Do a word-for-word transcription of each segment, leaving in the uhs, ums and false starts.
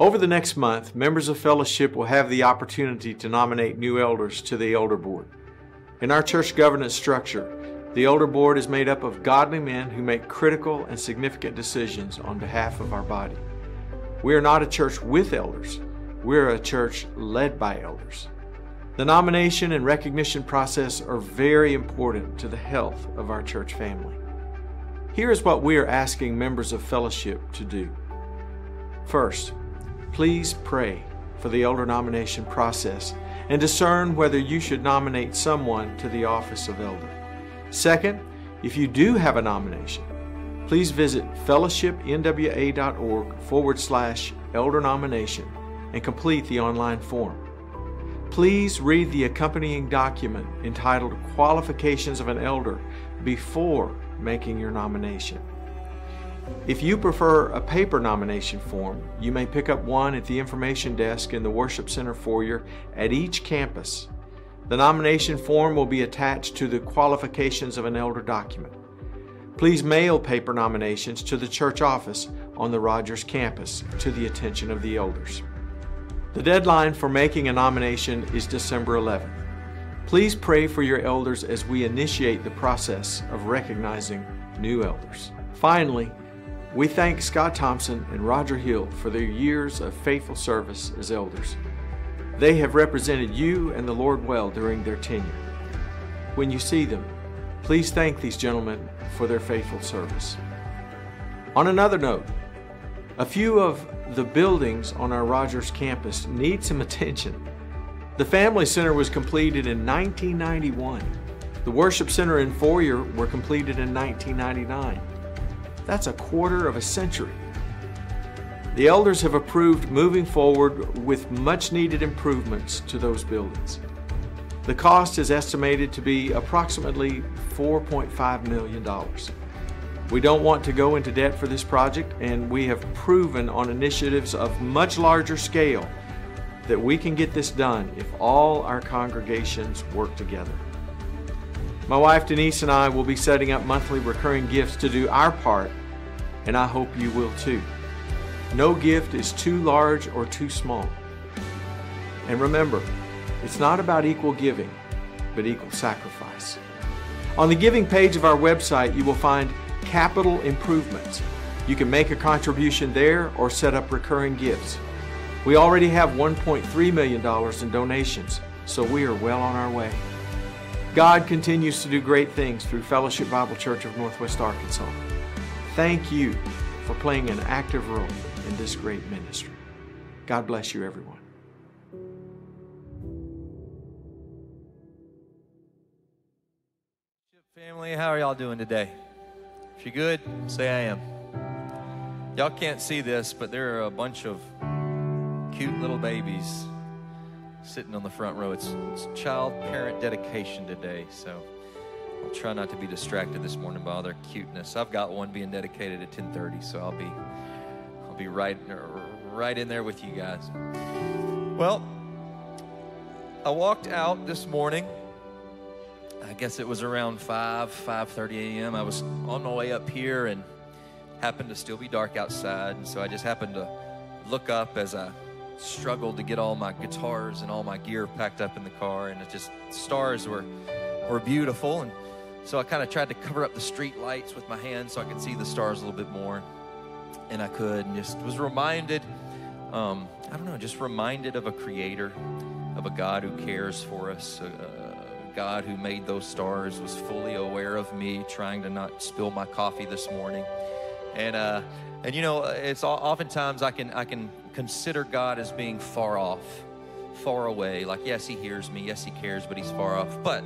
Over the next month, members of Fellowship will have the opportunity to nominate new elders to the Elder Board. In our church governance structure, the Elder Board is made up of godly men who make critical and significant decisions on behalf of our body. We are not a church with elders. We are a church led by elders. The nomination and recognition process are very important to the health of our church family. Here is what we are asking members of Fellowship to do. First, please pray for the elder nomination process and discern whether you should nominate someone to the office of elder. Second, if you do have a nomination, please visit fellowshipnwa.org forward slash elder nomination and complete the online form. Please read the accompanying document entitled Qualifications of an Elder before making your nomination. If you prefer a paper nomination form, you may pick up one at the information desk in the Worship Center foyer at each campus. The nomination form will be attached to the Qualifications of an Elder document. Please mail paper nominations to the church office on the Rogers campus to the attention of the elders. The deadline for making a nomination is December eleventh. Please pray for your elders as we initiate the process of recognizing new elders. Finally, we thank Scott Thompson and Roger Hill for their years of faithful service as elders. They have represented you and the Lord well during their tenure. When you see them, please thank these gentlemen for their faithful service. On another note, a few of the buildings on our Rogers campus need some attention. The Family Center was completed in nineteen ninety-one. The Worship Center and foyer were completed in nineteen ninety-nine. That's a quarter of a century. The elders have approved moving forward with much needed improvements to those buildings. The cost is estimated to be approximately four point five million dollars. We don't want to go into debt for this project, and we have proven on initiatives of much larger scale that we can get this done if all our congregations work together. My wife Denise and I will be setting up monthly recurring gifts to do our part, and I hope you will too. No gift is too large or too small. And remember, it's not about equal giving, but equal sacrifice. On the giving page of our website, you will find capital improvements. You can make a contribution there or set up recurring gifts. We already have one point three million dollars in donations, so we are well on our way. God continues to do great things through Fellowship Bible Church of Northwest Arkansas. Thank you for playing an active role in this great ministry. God bless you, everyone. Family, how are y'all doing today? If you're good, say I am. Y'all can't see this, but there are a bunch of cute little babies sitting on the front row. It's, it's child-parent dedication today, so I'll try not to be distracted this morning by all their cuteness. I've got one being dedicated at ten thirty, so I'll be I'll be right right in there with you guys. Well, I walked out this morning. I guess it was around five, five thirty a m I was on my way up here and happened to still be dark outside, and so I just happened to look up as I struggled to get all my guitars and all my gear packed up in the car, and it just, stars were were beautiful, and so I kind of tried to cover up the street lights with my hand so I could see the stars a little bit more, and I could, and just was reminded, um, I don't know, just reminded of a creator, of a God who cares for us, a, a God who made those stars, was fully aware of me trying to not spill my coffee this morning, and uh, and you know, it's oftentimes I can I can consider God as being far off, far away. Like, yes, he hears me, yes, he cares, but he's far off. But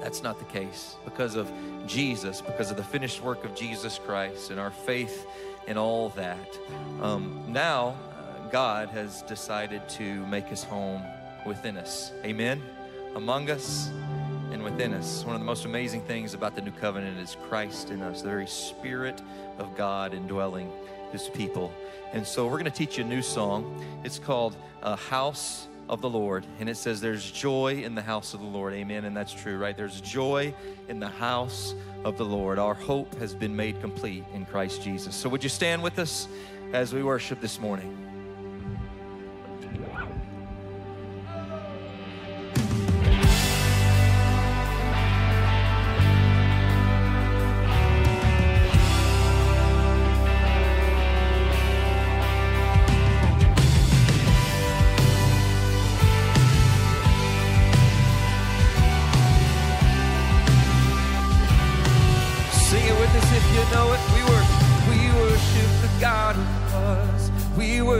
that's not the case. Because of Jesus, because of the finished work of Jesus Christ and our faith and all that, um, now uh, God has decided to make his home within us. Amen? Among us and within us. One of the most amazing things about the new covenant is Christ in us, the very Spirit of God indwelling his people. And so we're going to teach you a new song. It's called uh, House of the Lord. And it says, there's joy in the house of the Lord. Amen. And that's true, right? There's joy in the house of the Lord. Our hope has been made complete in Christ Jesus. So would you stand with us as we worship this morning?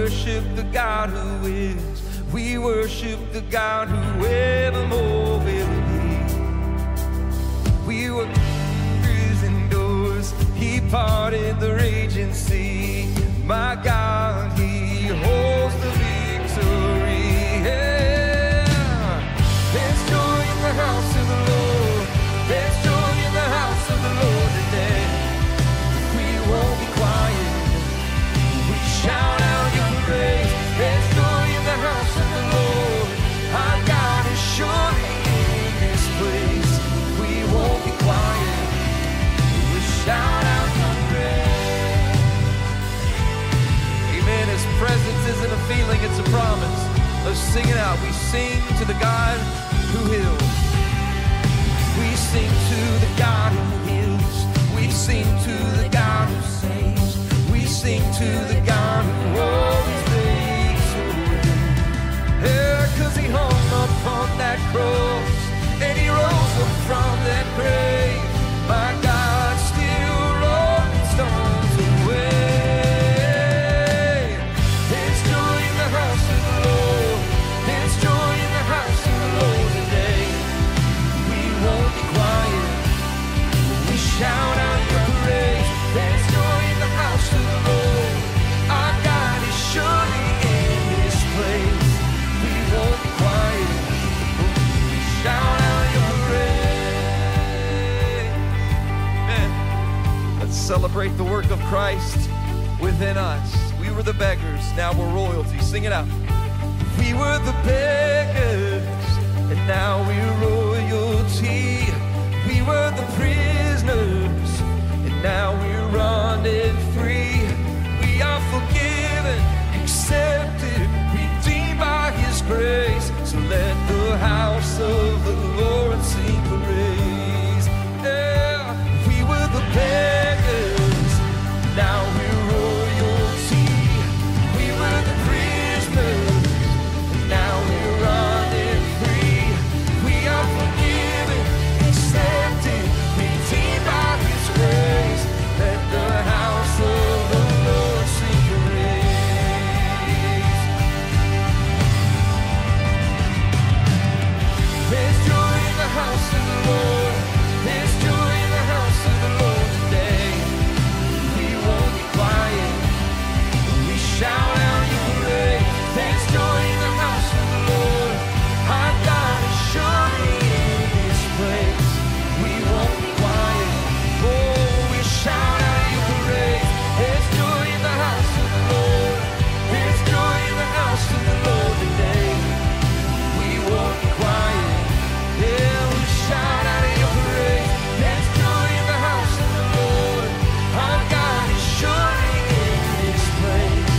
worship the God who is. We worship the God who evermore will be. We were prison doors. He parted the raging sea. My God, He holds the victory. Yeah. There's joy in the house of the Lord. There's joy in the house of the Lord today. We won't be quiet. We shout out Your praise. There's joy in the house of the Lord. Our God is surely in this place. We won't be quiet. We shout out Your praise. Amen. His presence isn't a feeling, it's a promise. Let's sing it out. We sing to the God who heals. We sing to the God who heals. We sing to the God who saves. We sing to the God who always makes a way. Yeah, cause He hung upon that cross and He rose up from that grave. My God still rolling stones away. There's joy in the house of the Lord. There's joy in the house of the Lord today. We won't be quiet. We shout out Your praise. There's joy in the house of the Lord. Our God is surely in this place. We won't be quiet. We shout out Your praise. Amen. Let's celebrate the work of Christ within us. We were the beggars, now we're royalty. Sing it out. We were the beggars, and now we're royalty. We were the prisoners, and now we're running free. We are forgiven, accepted, redeemed by His grace. So let the house of the Lord sing praise. Yeah. We were the beggars, now we're royalty. We were the prisoners, and now we're running free. We are forgiven, accepted, redeemed by His grace. Let the house of the Lord sing praise. There's joy in the house of the Lord. There's joy in the house of the Lord today. We won't be quiet. We shout out Your praise. There's joy in the house of the Lord. Our God is surely in this place. We won't be quiet. Oh, we shout out Your praise. There's joy in the house of the Lord. There's joy in the house of the Lord today. We won't be quiet. Yeah, we shout out Your praise. There's joy in the house of the Lord. Our God is surely in this place.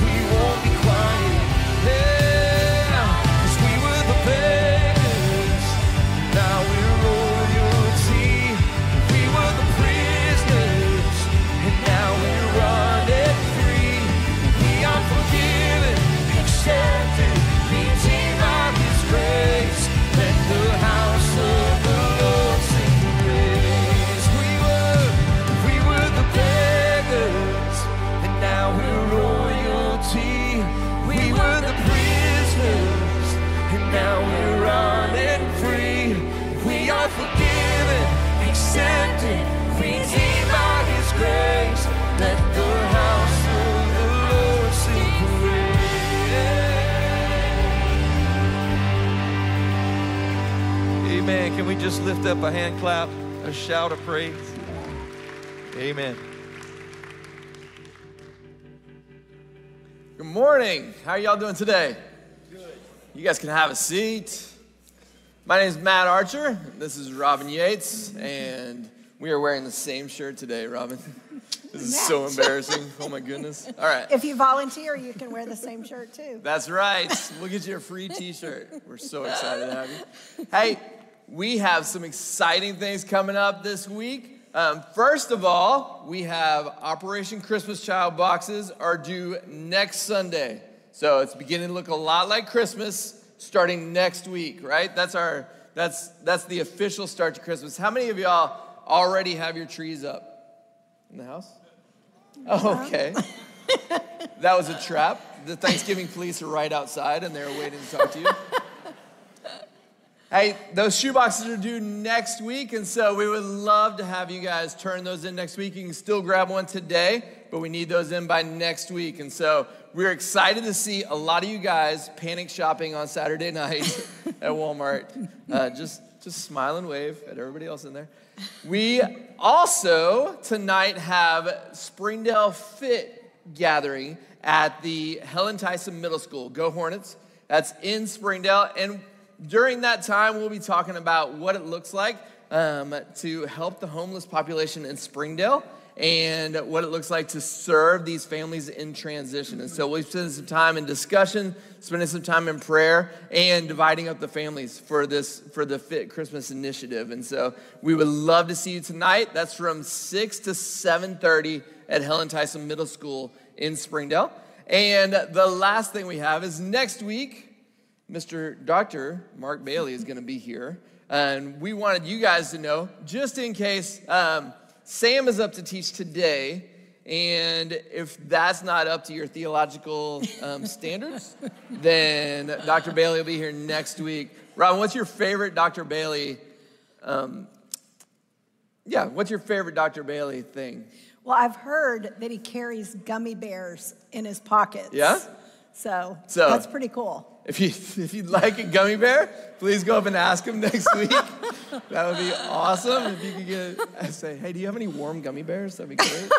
We won't be quiet. Yeah, 'cause we were the beggars, now we're royalty. We were the prisoners, and now we're running free. We are forgiven, accepted, redeemed by His grace. Let the house of the Lord sing praise. We were, we were the beggars, and now we're royalty. We were the prisoners, and now we're running free. We are forgiven, accepted, redeemed by His grace. Let the house of the Lord sing praise. Amen. Can we just lift up a hand clap, a shout of praise? Amen. Good morning. How are y'all doing today? Good. You guys can have a seat. My name is Matt Archer. This is Robin Yates, and we are wearing the same shirt today, Robin. This is so embarrassing. Oh my goodness. All right. If you volunteer, you can wear the same shirt too. That's right. We'll get you a free t-shirt. We're so excited to have you. Hey, we have some exciting things coming up this week. Um, first of all, we have Operation Christmas Child boxes are due next Sunday. So it's beginning to look a lot like Christmas starting next week, right? That's our that's that's the official start to Christmas. How many of y'all already have your trees up in the house? Okay. That was a trap. The Thanksgiving police are right outside, and they're waiting to talk to you. Hey, those shoe boxes are due next week, and so we would love to have you guys turn those in next week. You can still grab one today, but we need those in by next week. And so we're excited to see a lot of you guys panic shopping on Saturday night at Walmart. Uh, just, just smile and wave at everybody else in there. We also tonight have Springdale Fit Gathering at the Helen Tyson Middle School. Go Hornets. That's in Springdale. And during that time, we'll be talking about what it looks like um, to help the homeless population in Springdale and what it looks like to serve these families in transition. And so we've spent some time in discussion, spending some time in prayer, and dividing up the families for this for the Fit Christmas initiative. And so we would love to see you tonight. That's from six to seven thirty at Helen Tyson Middle School in Springdale. And the last thing we have is next week, Mister Doctor Mark Bailey is going to be here, and we wanted you guys to know, just in case, um, Sam is up to teach today, and if that's not up to your theological um, standards, then Doctor Bailey will be here next week. Robin, what's your favorite Doctor Bailey, um, yeah, what's your favorite Doctor Bailey thing? Well, I've heard that he carries gummy bears in his pockets. Yeah? So, so that's pretty cool. If, you, if you'd like a gummy bear, please go up and ask him next week. That would be awesome. If you could get, I'd say, hey, do you have any warm gummy bears? That'd be great.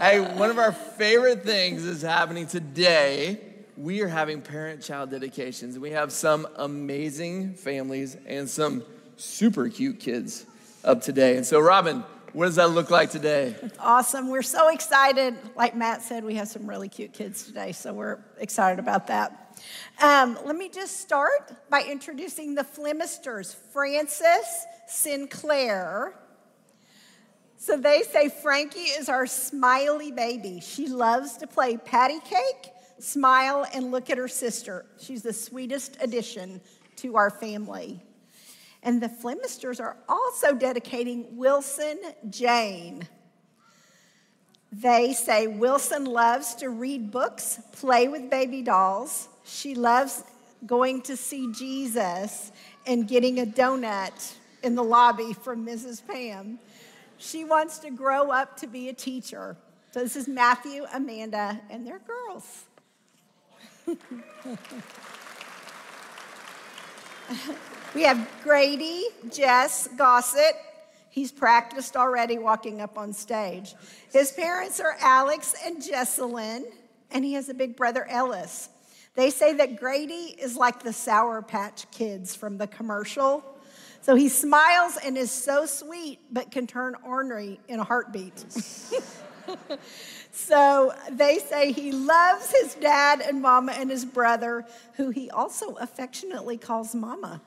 Hey, one of our favorite things is happening today. We are having parent-child dedications. We have some amazing families and some super cute kids up today. And so, Robin, what does that look like today? It's awesome. We're so excited. Like Matt said, we have some really cute kids today, so we're excited about that. Um, let me just start by introducing the Flemisters, Frances Sinclair. So they say Frankie is our smiley baby. She loves to play patty cake, smile, and look at her sister. She's the sweetest addition to our family. And the Flemisters are also dedicating Wilson Jane. They say Wilson loves to read books, play with baby dolls. She loves going to see Jesus and getting a donut in the lobby from Missus Pam. She wants to grow up to be a teacher. So this is Matthew, Amanda, and their girls. We have Grady, Jess Gossett. He's practiced already walking up on stage. His parents are Alex and Jessalyn, and he has a big brother, Ellis. They say that Grady is like the Sour Patch Kids from the commercial. So he smiles and is so sweet, but can turn ornery in a heartbeat. So they say he loves his dad and mama and his brother, who he also affectionately calls mama.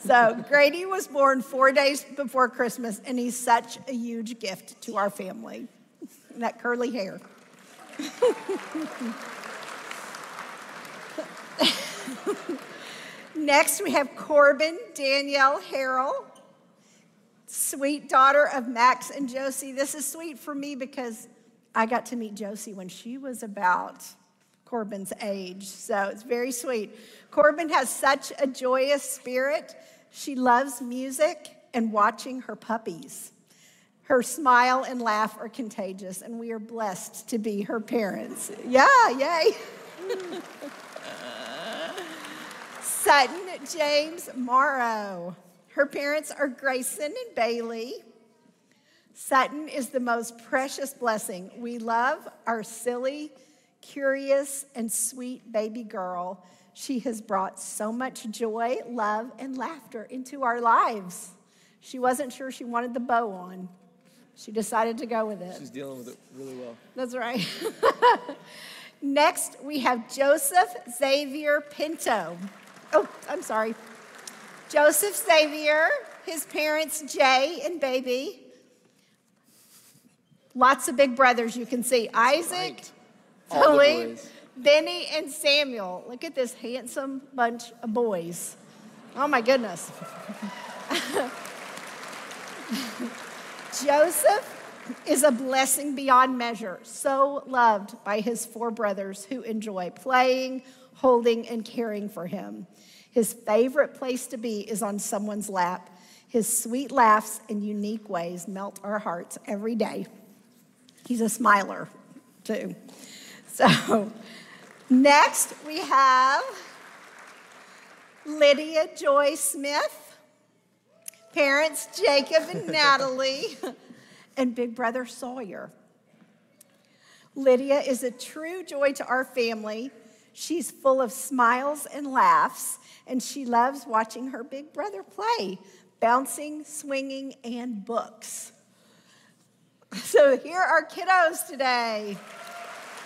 So Grady was born four days before Christmas, and he's such a huge gift to our family. That curly hair. Next, we have Corbin Danielle Harrell, sweet daughter of Max and Josie. This is sweet for me because I got to meet Josie when she was about Corbin's age, so it's very sweet. Corbin has such a joyous spirit. She loves music and watching her puppies. Her smile and laugh are contagious, and we are blessed to be her parents. Yeah, yay. Sutton James Morrow. Her parents are Grayson and Bailey. Sutton is the most precious blessing. We love our silly, curious, and sweet baby girl. She has brought so much joy, love, and laughter into our lives. She wasn't sure she wanted the bow on. She decided to go with it. She's dealing with it really well. That's right. Next, we have Joseph Xavier Pinto. Oh, I'm sorry. Joseph Xavier, his parents, Jay and Baby. Lots of big brothers you can see. Isaac, right. Tony, Benny, and Samuel. Look at this handsome bunch of boys. Oh, my goodness. Joseph is a blessing beyond measure, so loved by his four brothers who enjoy playing, holding, and caring for him. His favorite place to be is on someone's lap. His sweet laughs and unique ways melt our hearts every day. He's a smiler, too. So next we have Lydia Joy Smith, parents Jacob and Natalie, and big brother Sawyer. Lydia is a true joy to our family. She's full of smiles and laughs, and she loves watching her big brother play, bouncing, swinging, and books. So here are kiddos today.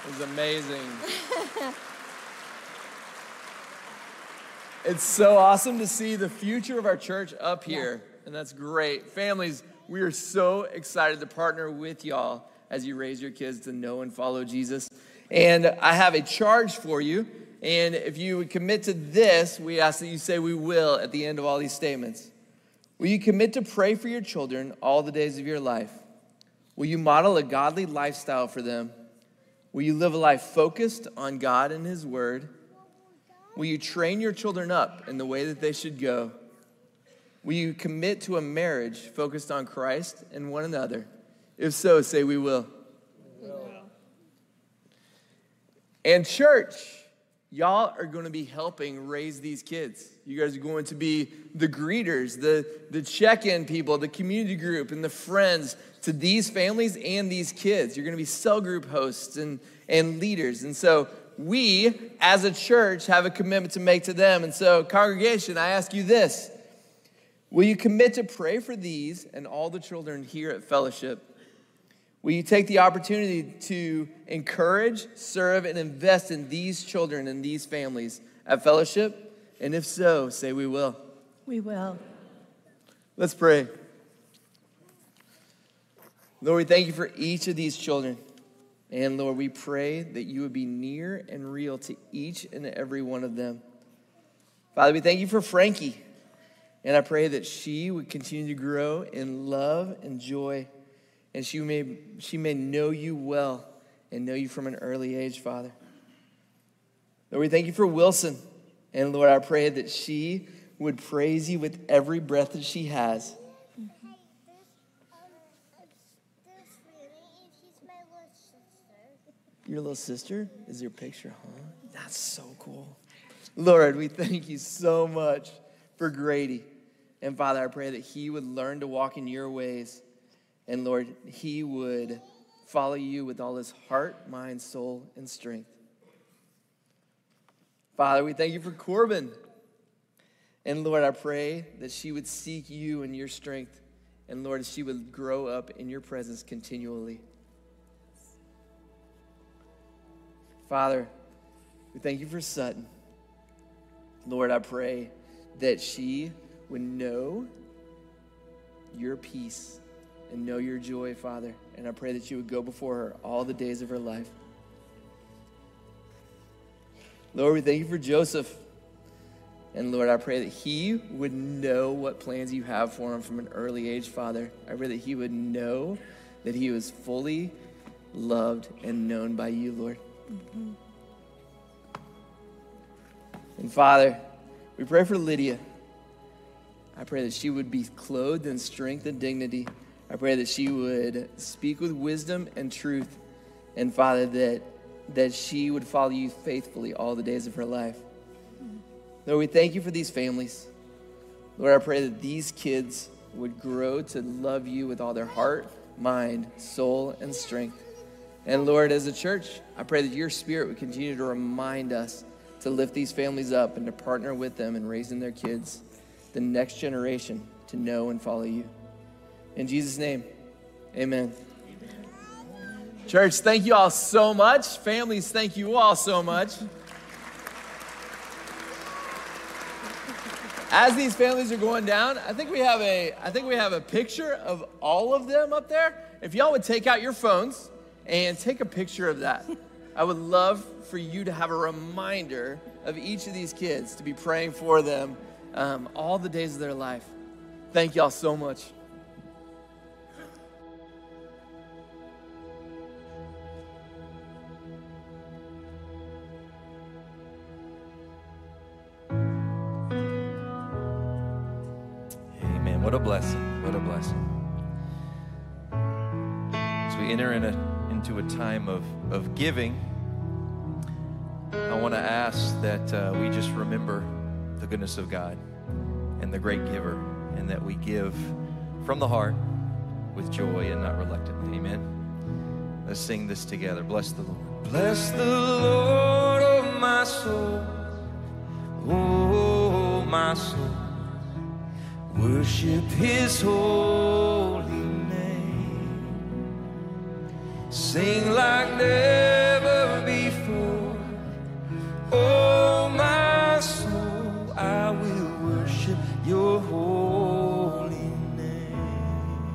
It was amazing. It's so awesome to see the future of our church up here, yeah. And that's great. Families, we are so excited to partner with y'all as you raise your kids to know and follow Jesus. And I have a charge for you, and if you would commit to this, we ask that you say "we will" at the end of all these statements. Will you commit to pray for your children all the days of your life? Will you model a godly lifestyle for them? Will you live a life focused on God and His Word? Will you train your children up in the way that they should go? Will you commit to a marriage focused on Christ and one another? If so, say "we will." We will. And church, y'all are going to be helping raise these kids. You guys are going to be the greeters, the, the check-in people, the community group, and the friends to these families and these kids. You're going to be cell group hosts and, and leaders. And so we, as a church, have a commitment to make to them. And so, congregation, I ask you this. Will you commit to pray for these and all the children here at Fellowship? Will you take the opportunity to encourage, serve, and invest in these children and these families at Fellowship? And if so, say "we will." We will. Let's pray. Lord, we thank you for each of these children. And Lord, we pray that you would be near and real to each and every one of them. Father, we thank you for Frankie. And I pray that she would continue to grow in love and joy. And she may, she may know you well and know you from an early age, Father. Lord, we thank you for Wilson. And Lord, I pray that she would praise you with every breath that she has. Mm-hmm. Your little sister is your picture, huh? That's so cool. Lord, we thank you so much for Grady. And Father, I pray that he would learn to walk in your ways. And Lord, he would follow you with all his heart, mind, soul, and strength. Father, we thank you for Corbin. And Lord, I pray that she would seek you and your strength. And Lord, she would grow up in your presence continually. Father, we thank you for Sutton. Lord, I pray that she would know your peace and know your joy, Father. And I pray that you would go before her all the days of her life. Lord, we thank you for Joseph. And Lord, I pray that he would know what plans you have for him from an early age, Father. I pray that he would know that he was fully loved and known by you, Lord. Mm-hmm. And Father, we pray for Lydia. I pray that she would be clothed in strength and dignity. I pray that she would speak with wisdom and truth. And Father, that, that she would follow you faithfully all the days of her life. Lord, we thank you for these families. Lord, I pray that these kids would grow to love you with all their heart, mind, soul, and strength. And Lord, as a church, I pray that your spirit would continue to remind us to lift these families up and to partner with them in raising their kids, the next generation, to know and follow you. In Jesus' name, amen. Amen. Church, thank you all so much. Families, thank you all so much. As these families are going down, I think we have a, I think we have a picture of all of them up there. If y'all would take out your phones and take a picture of that. I would love for you to have a reminder of each of these kids to be praying for them um, all the days of their life. Thank y'all so much. What a blessing. What a blessing. As we enter in a, into a time of, of giving, I want to ask that uh, we just remember the goodness of God and the great giver, and that we give from the heart with joy and not reluctantly. Amen. Let's sing this together. Bless the Lord. Bless the Lord, oh my soul. Oh my soul. Worship his holy name. Sing like never before. Oh my soul, I will worship your holy name.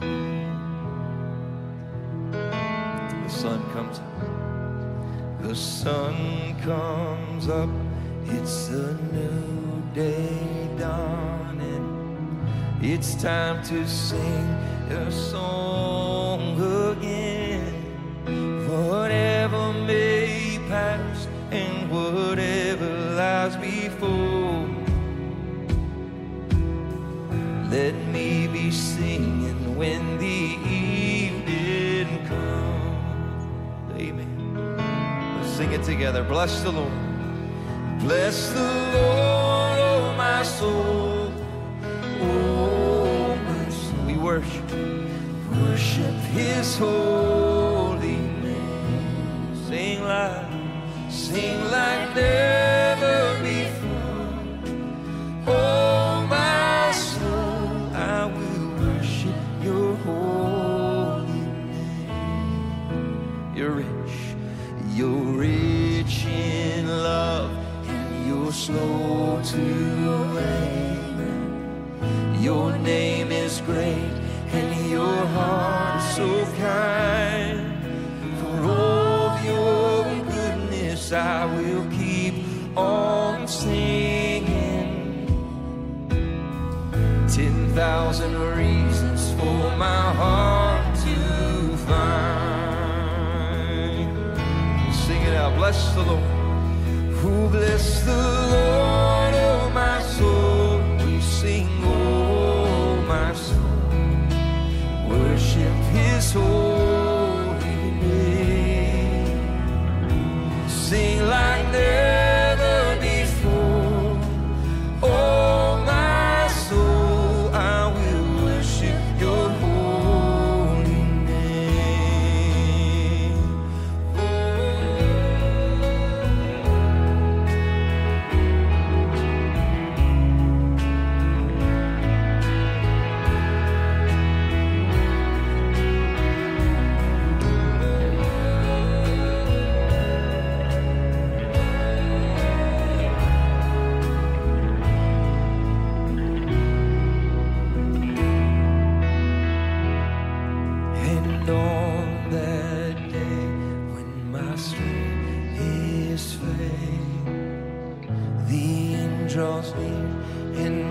The sun comes up. The sun comes up. It's a new day dawning. It's time to sing a song again. Whatever may pass and whatever lies before, let me be singing when the evening comes. Amen. Let's sing it together. Bless the Lord. Bless the Lord, oh my soul. Oh my soul. We worship, worship his holy name. Sing like, sing like never before. Oh my soul, I will worship your holy name. You're rich, you're rich in love. You're slow to anger. Your name is great and your heart is so kind. For all of your goodness I will keep on singing. Ten thousand reasons for my heart to find. Sing it out. Bless the Lord. Oh, bless the Lord, oh my soul. We sing, oh my soul. Worship his holy name. Sing like never before. Oh my soul, I will worship your holy name. Oh.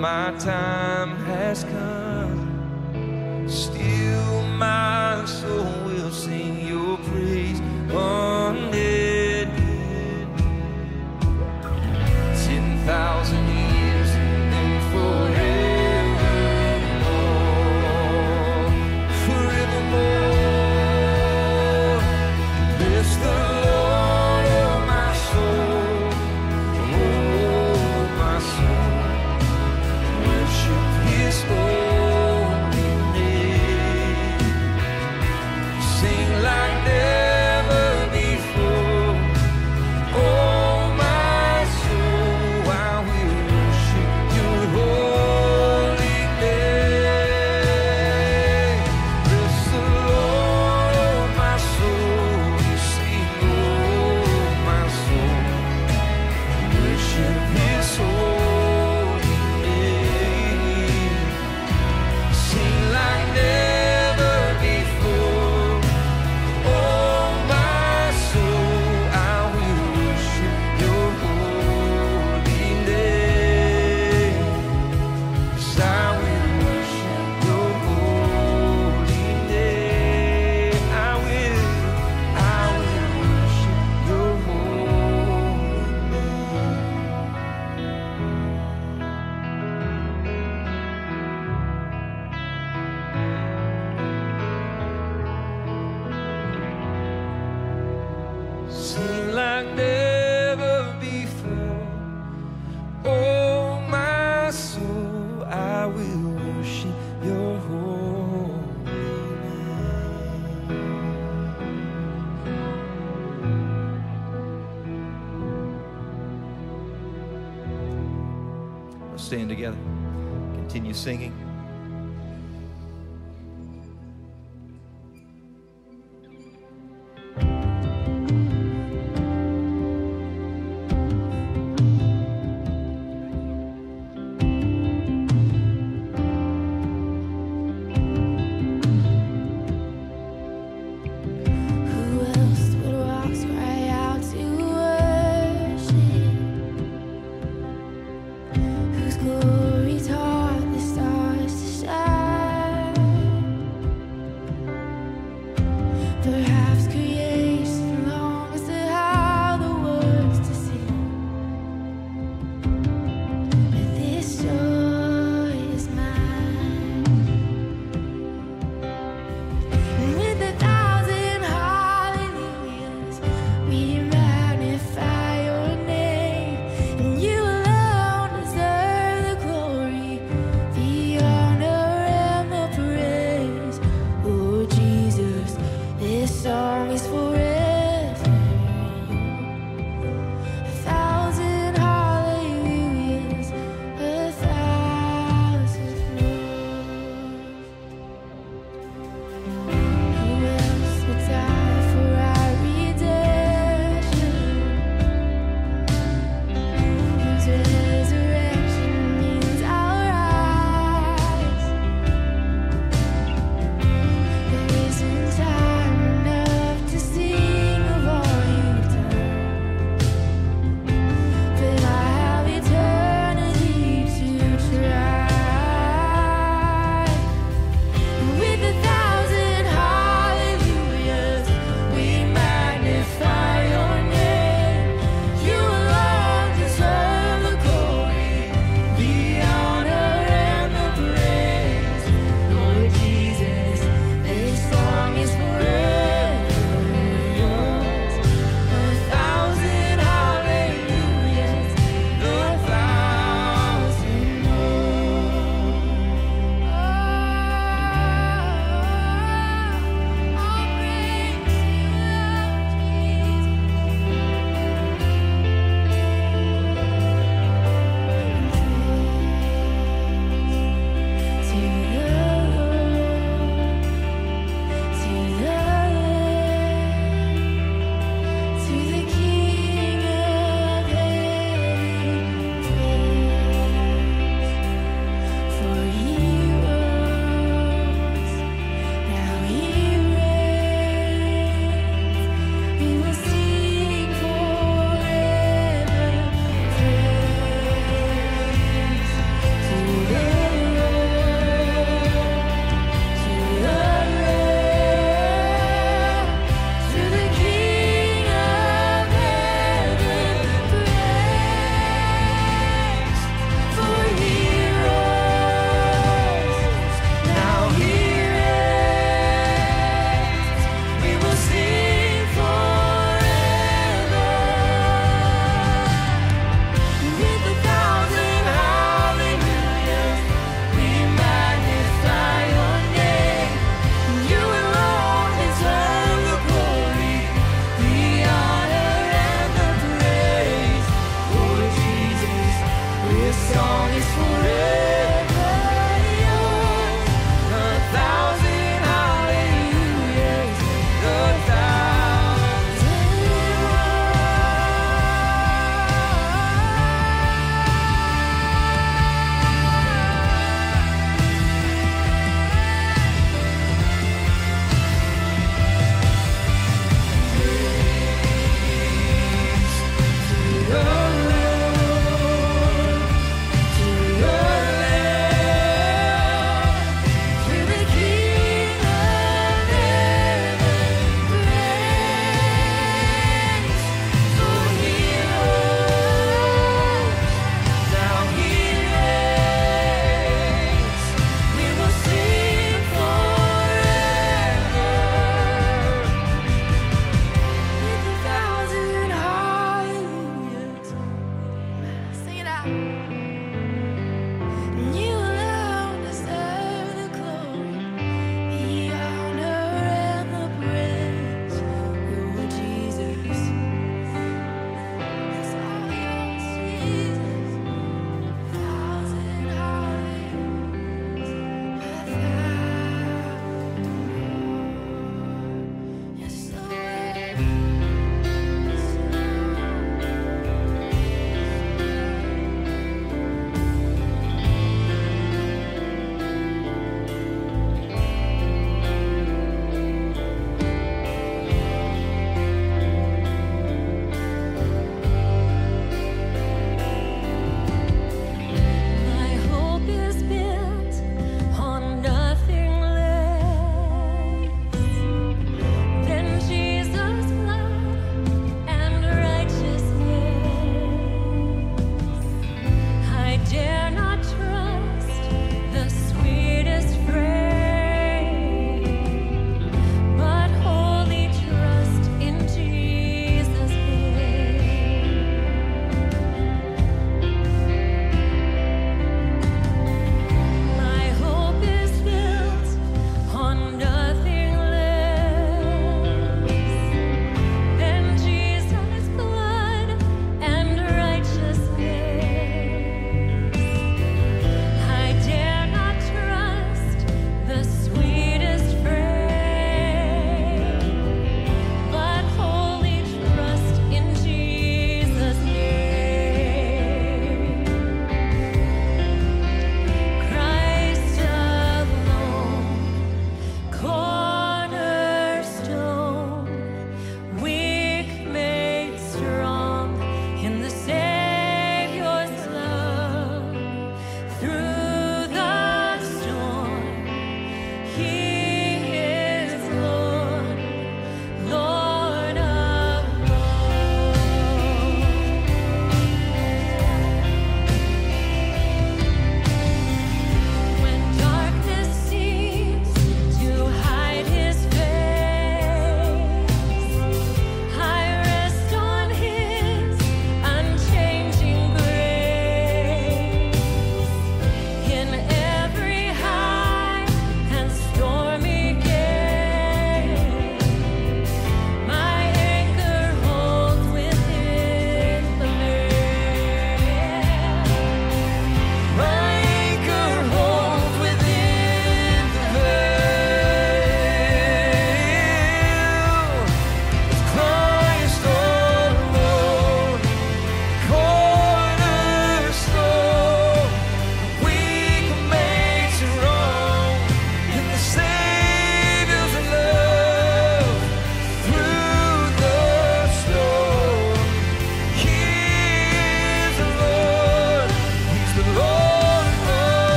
My time has come. Still my soul will sing your praise unending. Ten thousand years and then forevermore, forevermore. Bless the Lord, oh my soul, oh my soul. His Seem like never before. Oh, my soul, I will worship your holy name. Let's stand together. Continue singing. Glory taught the stars.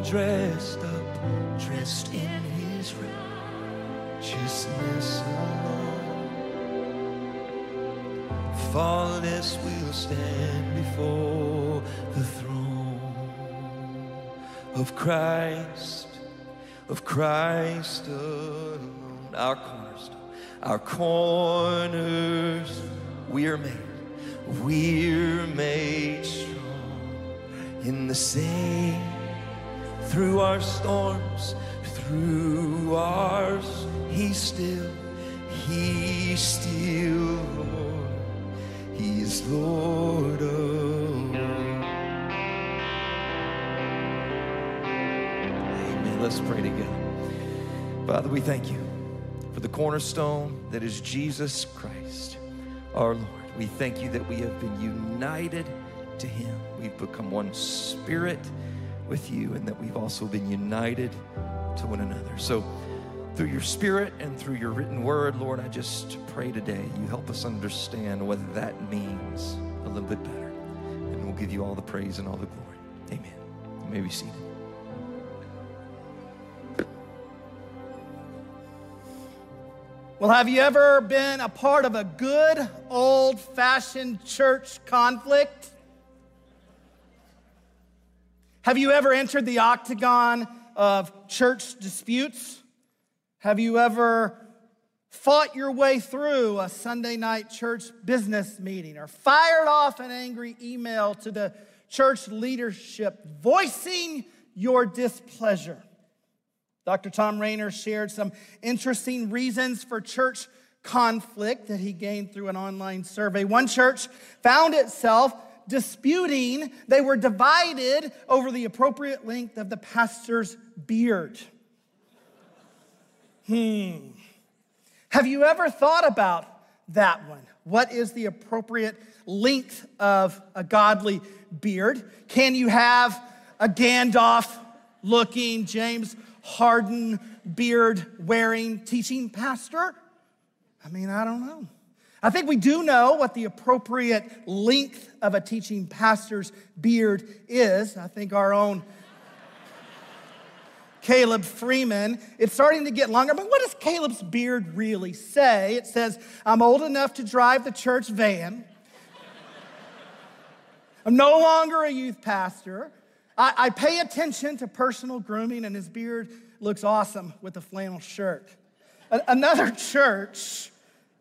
all dressed up, dressed in his righteousness alone. Faultless we'll stand before the throne of Christ, of Christ alone. Our cornerstone, our corners, we're made, we're made strong in the same, through our storms, through ours, he still, he still Lord, he is Lord of Amen. Let's pray together. Father, we thank you for the cornerstone that is Jesus Christ, our Lord. We thank you that we have been united to him. We've become one spirit with you, and that we've also been united to one another. So through your spirit and through your written word, Lord, I just pray today you help us understand what that means a little bit better. And we'll give you all the praise and all the glory. Amen. You may be seated. Well, have you ever been a part of a good old-fashioned church conflict? Have you ever entered the octagon of church disputes? Have you ever fought your way through a Sunday night church business meeting or fired off an angry email to the church leadership voicing your displeasure? Doctor Tom Rayner shared some interesting reasons for church conflict that he gained through an online survey. One church found itself disputing. They were divided over the appropriate length of the pastor's beard. Hmm. Have you ever thought about that one? What is the appropriate length of a godly beard? Can you have a Gandalf-looking James Harden, beard-wearing teaching pastor? I mean, I don't know. I think we do know what the appropriate length of a teaching pastor's beard is. I think our own Caleb Freeman. It's starting to get longer, but what does Caleb's beard really say? It says, I'm old enough to drive the church van. I'm no longer a youth pastor. I pay attention to personal grooming, and his beard looks awesome with a flannel shirt. Another church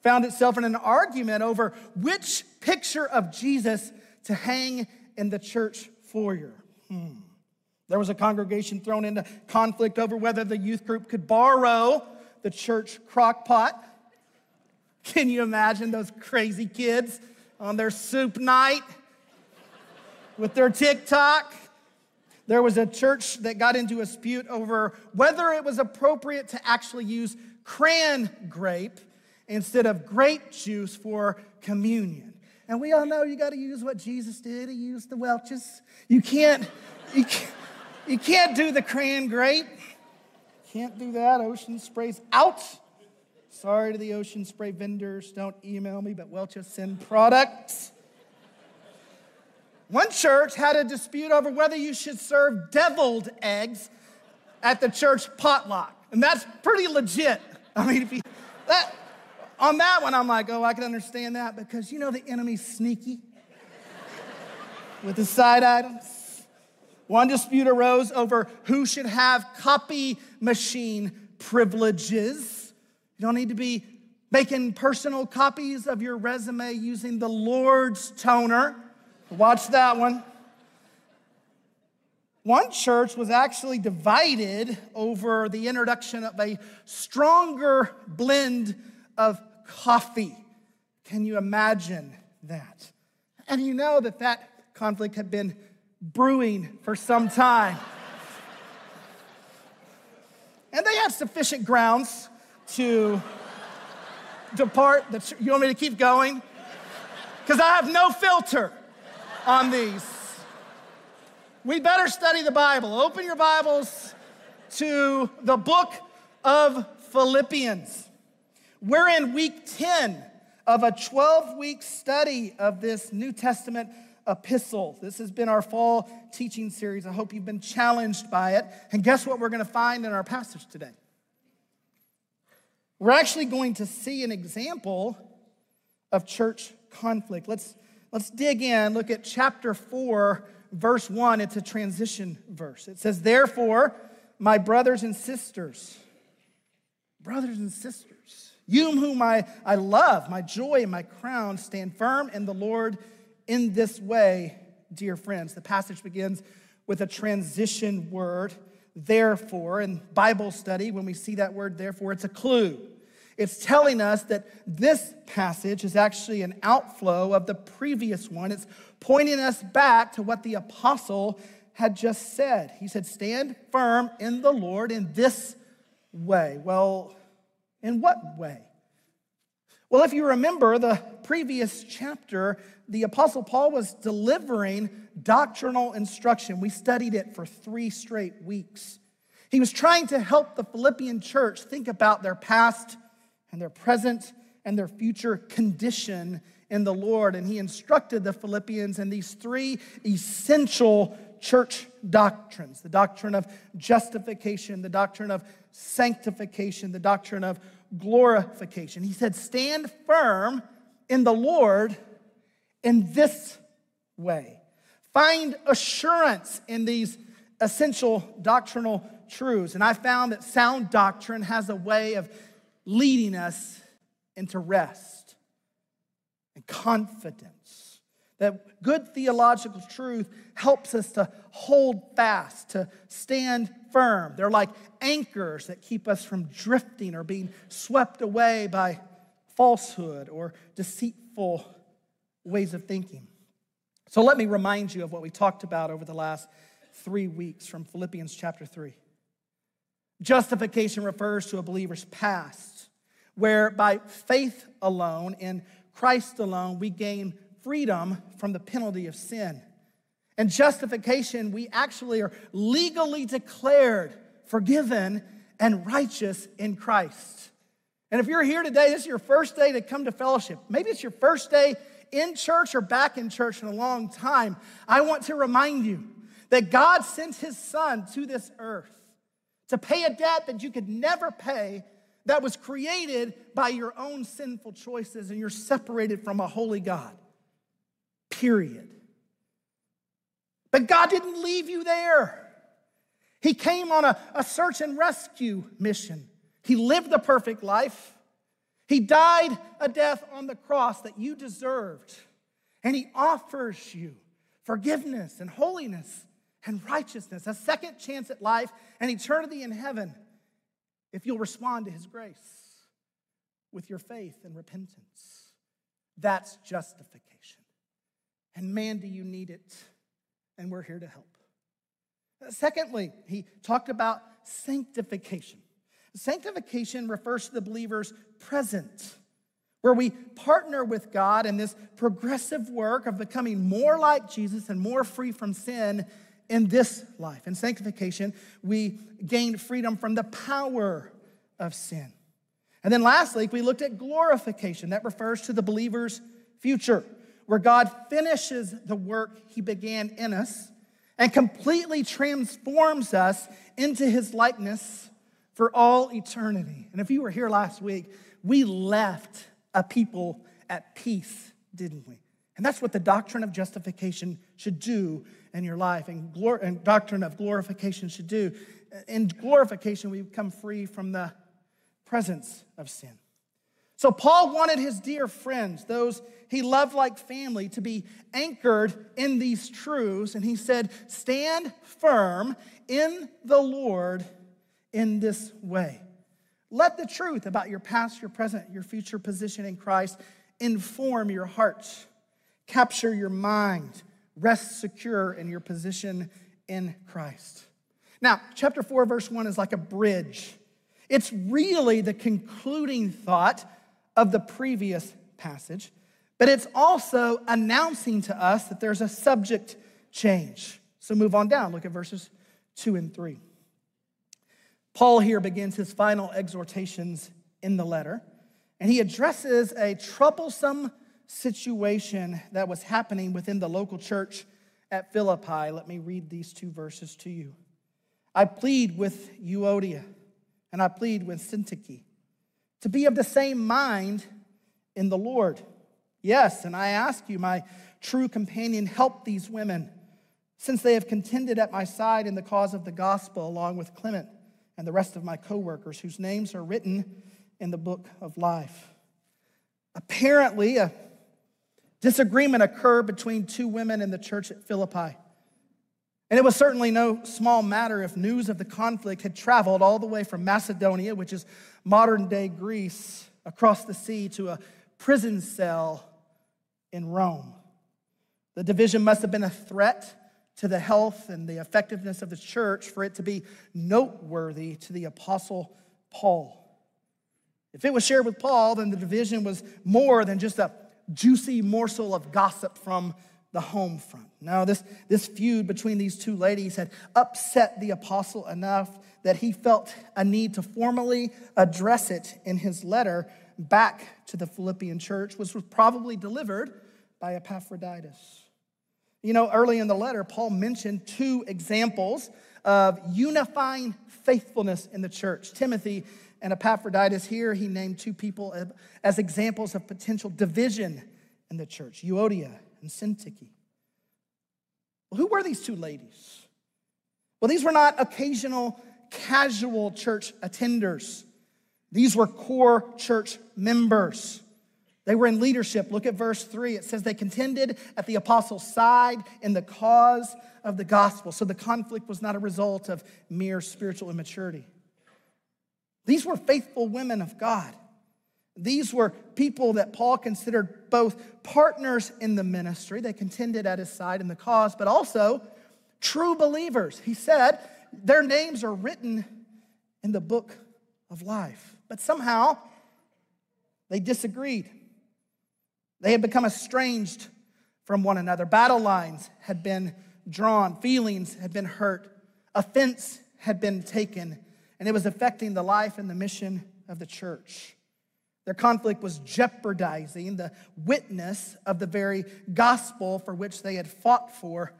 found itself in an argument over which picture of Jesus to hang in the church foyer. Hmm. There was a congregation thrown into conflict over whether the youth group could borrow the church crock pot. Can you imagine those crazy kids on their soup night with their TikTok? There was a church that got into a dispute over whether it was appropriate to actually use cran grape instead of grape juice for communion. And we all know you got to use what Jesus did. He used the Welch's. You can't, you can't, you can't do the cran grape. Can't do that. Ocean Spray's out. Sorry to the Ocean Spray vendors. Don't email me, but Welch's send products. One church had a dispute over whether you should serve deviled eggs at the church potluck. And that's pretty legit. I mean, if you, that, on that one, I'm like, oh, I can understand that because you know the enemy's sneaky with his side items. One dispute arose over who should have copy machine privileges. You don't need to be making personal copies of your resume using the Lord's toner. Watch that one. One church was actually divided over the introduction of a stronger blend of coffee. Can you imagine that? And you know that that conflict had been brewing for some time. And they had sufficient grounds to depart. The you want me to keep going? Because I have no filter on these. We better study the Bible. Open your Bibles to the book of Philippians. We're in week ten of a twelve-week study of this New Testament epistle. This has been our fall teaching series. I hope you've been challenged by it. And guess what we're going to find in our passage today? We're actually going to see an example of church conflict. Let's, let's dig in, look at chapter four, verse one. It's a transition verse. It says, therefore, my brothers and sisters, brothers and sisters, you whom I, I love, my joy and my crown, stand firm in the Lord in this way, dear friends. The passage begins with a transition word, therefore. In Bible study, when we see that word, therefore, it's a clue. It's telling us that this passage is actually an outflow of the previous one. It's pointing us back to what the apostle had just said. He said, stand firm in the Lord in this way. Well, in what way? Well, if you remember the previous chapter, the apostle Paul was delivering doctrinal instruction. We studied it for three straight weeks. He was trying to help the Philippian church think about their past and their present and their future condition in the Lord. And he instructed the Philippians in these three essential church doctrines: the doctrine of justification, the doctrine of sanctification, the doctrine of glorification. He said, stand firm in the Lord in this way. Find assurance in these essential doctrinal truths. And I found that sound doctrine has a way of leading us into rest and confidence. That good theological truth helps us to hold fast, to stand firm. They're like anchors that keep us from drifting or being swept away by falsehood or deceitful ways of thinking. So let me remind you of what we talked about over the last three weeks from Philippians chapter three. Justification refers to a believer's past, where by faith alone, in Christ alone, we gain freedom from the penalty of sin. In justification, we actually are legally declared forgiven and righteous in Christ. And if you're here today, this is your first day to come to fellowship. Maybe it's your first day in church or back in church in a long time. I want to remind you that God sent his son to this earth to pay a debt that you could never pay, that was created by your own sinful choices, and you're separated from a holy God, period. But God didn't leave you there. He came on a, a search and rescue mission. He lived the perfect life. He died a death on the cross that you deserved, and he offers you forgiveness and holiness and righteousness, a second chance at life and eternity in heaven, if you'll respond to his grace with your faith and repentance. That's justification. And man, do you need it, and we're here to help. Secondly, he talked about sanctification. Sanctification refers to the believer's present, where we partner with God in this progressive work of becoming more like Jesus and more free from sin in this life. In sanctification, we gain freedom from the power of sin. And then lastly, we looked at glorification. That refers to the believer's future, where God finishes the work he began in us and completely transforms us into his likeness for all eternity. And if you were here last week, we left a people at peace, didn't we? And that's what the doctrine of justification should do in your life, and, glor- and doctrine of glorification should do. In glorification, we become free from the presence of sin. So Paul wanted his dear friends, those he loved like family, to be anchored in these truths. And he said, stand firm in the Lord in this way. Let the truth about your past, your present, your future position in Christ inform your hearts. Capture your mind. Rest secure in your position in Christ. Now, chapter four, verse one is like a bridge. It's really the concluding thought of the previous passage, but it's also announcing to us that there's a subject change. So move on down. Look at verses two and three. Paul here begins his final exhortations in the letter, and he addresses a troublesome situation that was happening within the local church at Philippi, let me read these two verses to you. I plead with Euodia, and I plead with Syntyche, to be of the same mind in the Lord. Yes, and I ask you, my true companion, help these women, since they have contended at my side in the cause of the gospel, along with Clement and the rest of my co-workers, whose names are written in the book of life. Apparently, a disagreement occurred between two women in the church at Philippi. And it was certainly no small matter if news of the conflict had traveled all the way from Macedonia, which is modern-day Greece, across the sea to a prison cell in Rome. The division must have been a threat to the health and the effectiveness of the church for it to be noteworthy to the Apostle Paul. If it was shared with Paul, then the division was more than just a juicy morsel of gossip from the home front. No, this, this feud between these two ladies had upset the apostle enough that he felt a need to formally address it in his letter back to the Philippian church, which was probably delivered by Epaphroditus. You know, early in the letter, Paul mentioned two examples of unifying faithfulness in the church. Timothy and Epaphroditus. Here he named two people as examples of potential division in the church, Euodia and Syntyche. Well, who were these two ladies? Well, these were not occasional, casual church attenders. These were core church members. They were in leadership. Look at verse three. It says they contended at the apostles' side in the cause of the gospel. So the conflict was not a result of mere spiritual immaturity. These were faithful women of God. These were people that Paul considered both partners in the ministry. They contended at his side in the cause, but also true believers. He said their names are written in the book of life. But somehow they disagreed. They had become estranged from one another. Battle lines had been drawn. Feelings had been hurt. Offense had been taken. And it was affecting the life and the mission of the church. Their conflict was jeopardizing the witness of the very gospel for which they had fought for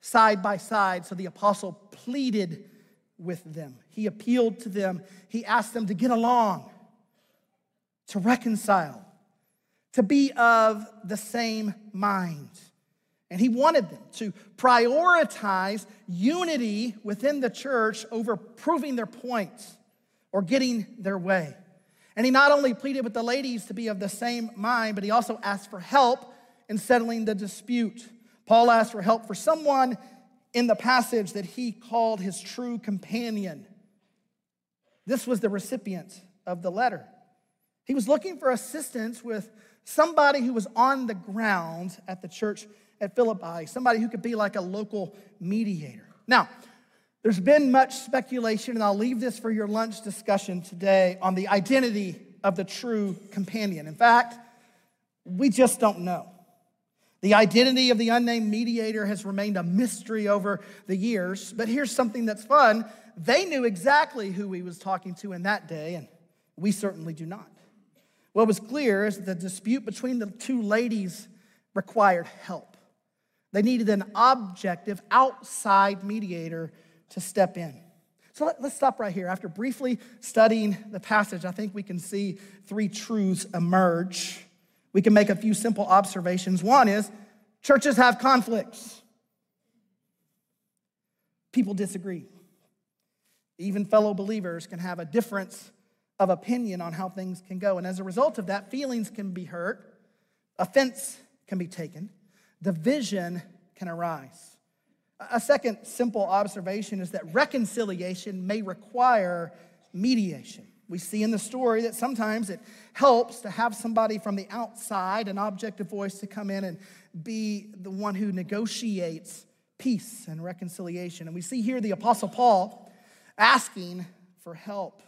side by side. So the apostle pleaded with them. He appealed to them. He asked them to get along, to reconcile, to be of the same mind. And he wanted them to prioritize unity within the church over proving their points or getting their way. And he not only pleaded with the ladies to be of the same mind, but he also asked for help in settling the dispute. Paul asked for help for someone in the passage that he called his true companion. This was the recipient of the letter. He was looking for assistance with somebody who was on the ground at the church at Philippi, somebody who could be like a local mediator. Now, there's been much speculation, and I'll leave this for your lunch discussion today, on the identity of the true companion. In fact, we just don't know. The identity of the unnamed mediator has remained a mystery over the years, but here's something that's fun. They knew exactly who he was talking to in that day, and we certainly do not. What was clear is that the dispute between the two ladies required help. They needed an objective outside mediator to step in. So let, let's stop right here. After briefly studying the passage, I think we can see three truths emerge. We can make a few simple observations. One is, churches have conflicts. People disagree. Even fellow believers can have a difference of opinion on how things can go. And as a result of that, feelings can be hurt. Offense can be taken. Division can arise. A second simple observation is that reconciliation may require mediation. We see in the story that sometimes it helps to have somebody from the outside, an objective voice, to come in and be the one who negotiates peace and reconciliation. And we see here the Apostle Paul asking for help.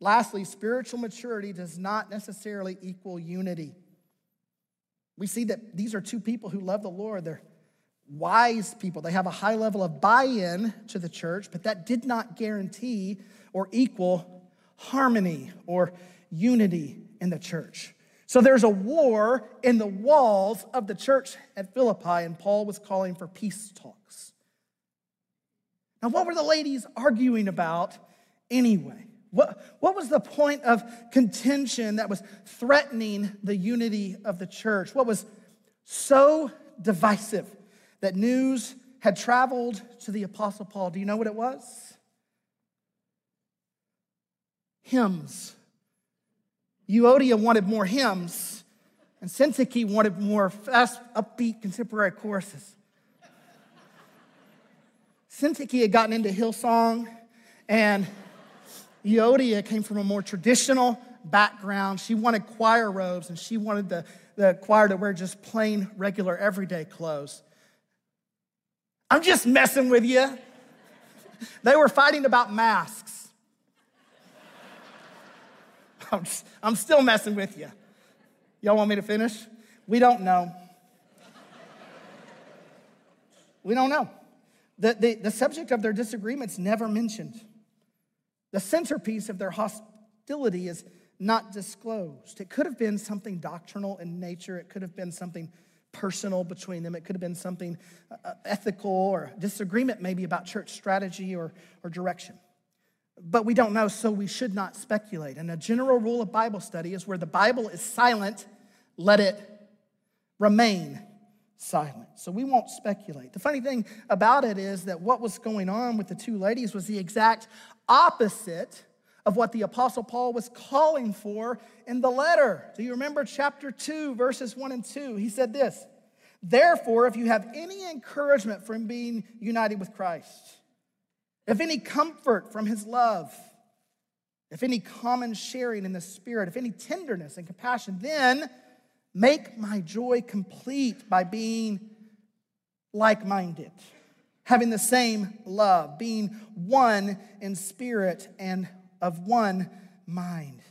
Lastly, spiritual maturity does not necessarily equal unity. We see that these are two people who love the Lord. They're wise people. They have a high level of buy-in to the church, but that did not guarantee or equal harmony or unity in the church. So there's a war in the walls of the church at Philippi, and Paul was calling for peace talks. Now, what were the ladies arguing about anyway? What, what was the point of contention that was threatening the unity of the church? What was so divisive that news had traveled to the Apostle Paul? Do you know what it was? Hymns. Euodia wanted more hymns, and Syntyche wanted more fast, upbeat, contemporary choruses. Syntyche had gotten into Hillsong, and Euodia came from a more traditional background. She wanted choir robes, and she wanted the, the choir to wear just plain, regular, everyday clothes. I'm just messing with you. They were fighting about masks. I'm, just, I'm still messing with you. Y'all want me to finish? We don't know. We don't know. The, the, the subject of their disagreements never mentioned. The centerpiece of their hostility is not disclosed. It could have been something doctrinal in nature. It could have been something personal between them. It could have been something ethical, or disagreement maybe about church strategy or, or direction. But we don't know, so we should not speculate. And a general rule of Bible study is where the Bible is silent, let it remain silent. So we won't speculate. The funny thing about it is that what was going on with the two ladies was the exact opposite of what the Apostle Paul was calling for in the letter. Do you remember chapter two, verses one and two? He said this, "Therefore, if you have any encouragement from being united with Christ, if any comfort from his love, if any common sharing in the Spirit, if any tenderness and compassion, then make my joy complete by being like-minded, having the same love, being one in spirit and of one mind."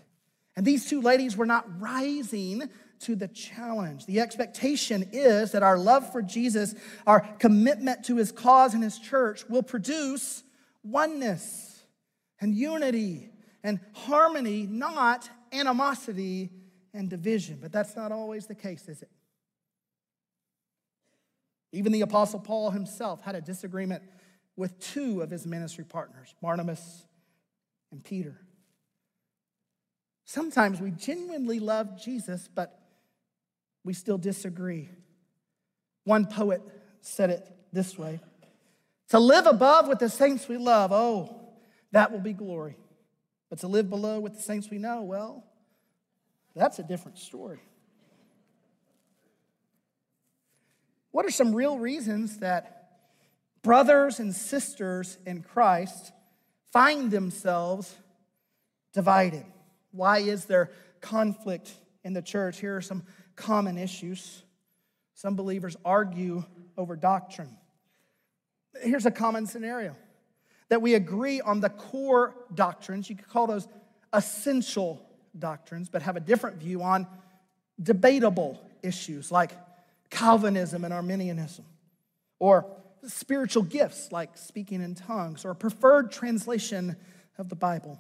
And these two ladies were not rising to the challenge. The expectation is that our love for Jesus, our commitment to his cause and his church will produce oneness and unity and harmony, not animosity and division. But that's not always the case, is it? Even the Apostle Paul himself had a disagreement with two of his ministry partners, Barnabas and Peter. Sometimes we genuinely love Jesus, but we still disagree. One poet said it this way, "To live above with the saints we love, oh, that will be glory. But to live below with the saints we know, well, that's a different story." What are some real reasons that brothers and sisters in Christ find themselves divided? Why is there conflict in the church? Here are some common issues. Some believers argue over doctrine. Here's a common scenario, that we agree on the core doctrines. You could call those essential doctrines, but have a different view on debatable issues like Calvinism and Arminianism, or spiritual gifts like speaking in tongues, or preferred translation of the Bible.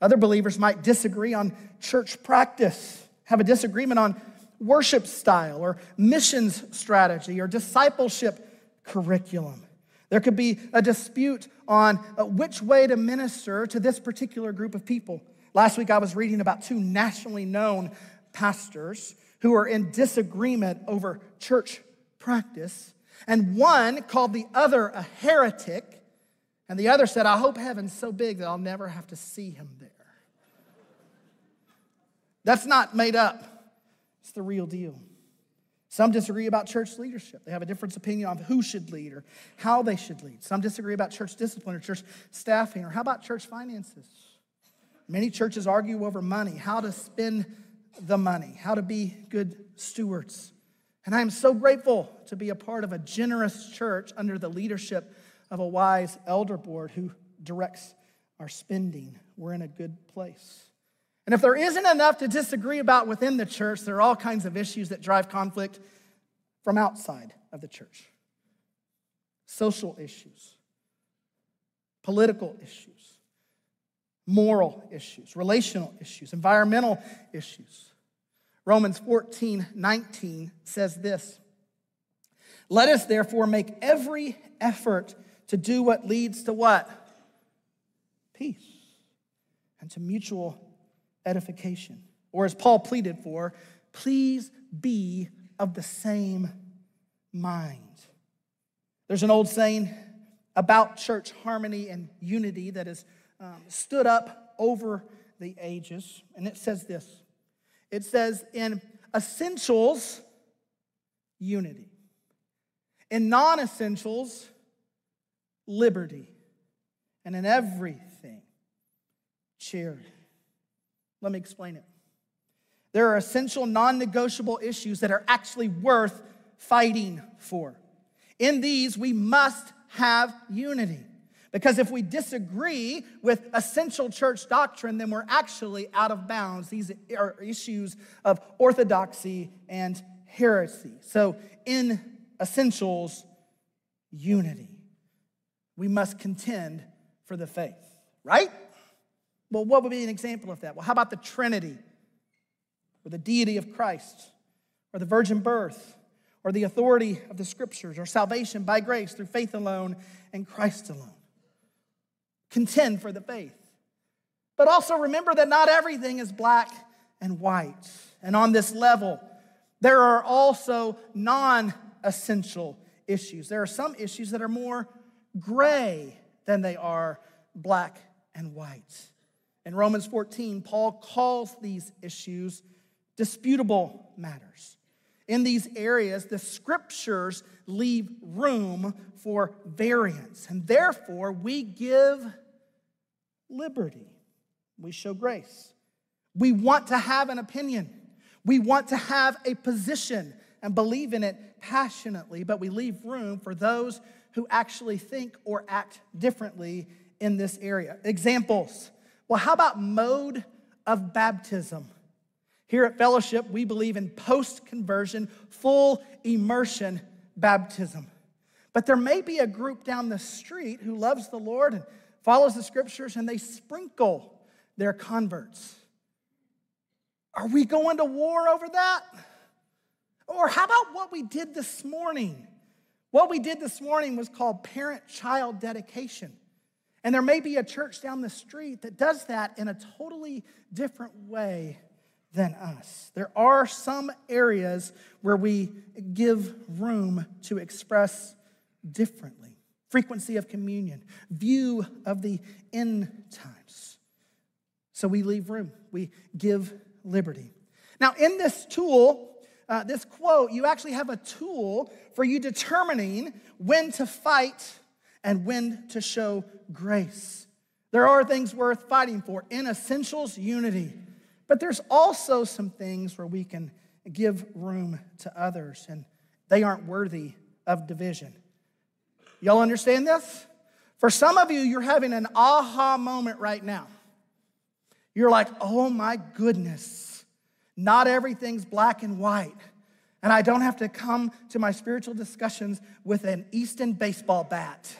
Other believers might disagree on church practice, have a disagreement on worship style or missions strategy or discipleship curriculum. There could be a dispute on which way to minister to this particular group of people. Last week I was reading about two nationally known pastors who are in disagreement over church practice, and one called the other a heretic, and the other said, "I hope heaven's so big that I'll never have to see him there." That's not made up. It's the real deal. Some disagree about church leadership. They have a different opinion on who should lead or how they should lead. Some disagree about church discipline or church staffing, or how about church finances? Many churches argue over money, how to spend the money, how to be good stewards. And I am so grateful to be a part of a generous church under the leadership of a wise elder board who directs our spending. We're in a good place. And if there isn't enough to disagree about within the church, there are all kinds of issues that drive conflict from outside of the church. Social issues, political issues, moral issues, relational issues, environmental issues. Romans fourteen nineteen says this, "Let us therefore make every effort to do what leads to what? Peace, and to mutual edification." Or as Paul pleaded for, please be of the same mind. There's an old saying about church harmony and unity that has um, stood up over the ages, and it says this. It says, in essentials, unity. In non-essentials, liberty. And in everything, charity. Let me explain it. There are essential, non-negotiable issues that are actually worth fighting for. In these, we must have unity. Because if we disagree with essential church doctrine, then we're actually out of bounds. These are issues of orthodoxy and heresy. So in essentials, unity. We must contend for the faith, right? Well, what would be an example of that? Well, how about the Trinity? Or the deity of Christ? Or the virgin birth? Or the authority of the scriptures? Or salvation by grace through faith alone and Christ alone? Contend for the faith. But also remember that not everything is black and white. And on this level, there are also non-essential issues. There are some issues that are more gray than they are black and white. In Romans fourteen, Paul calls these issues disputable matters. In these areas, the scriptures leave room for variance, and therefore we give liberty. We show grace. We want to have an opinion. We want to have a position and believe in it passionately, but we leave room for those who actually think or act differently in this area. Examples. Well, how about mode of baptism? Here at Fellowship, we believe in post-conversion, full immersion baptism. But there may be a group down the street who loves the Lord and follows the scriptures, and they sprinkle their converts. Are we going to war over that? Or how about what we did this morning? What we did this morning was called parent-child dedication. And there may be a church down the street that does that in a totally different way than us. There are some areas where we give room to express differently. Frequency of communion, view of the end times. So we leave room. We give liberty. Now in this tool, uh, this quote, you actually have a tool for you determining when to fight and when to show grace. There are things worth fighting for. In essentials, unity. But there's also some things where we can give room to others, and they aren't worthy of division. Y'all understand this? For some of you, you're having an aha moment right now. You're like, oh my goodness, not everything's black and white, and I don't have to come to my spiritual discussions with an Easton baseball bat.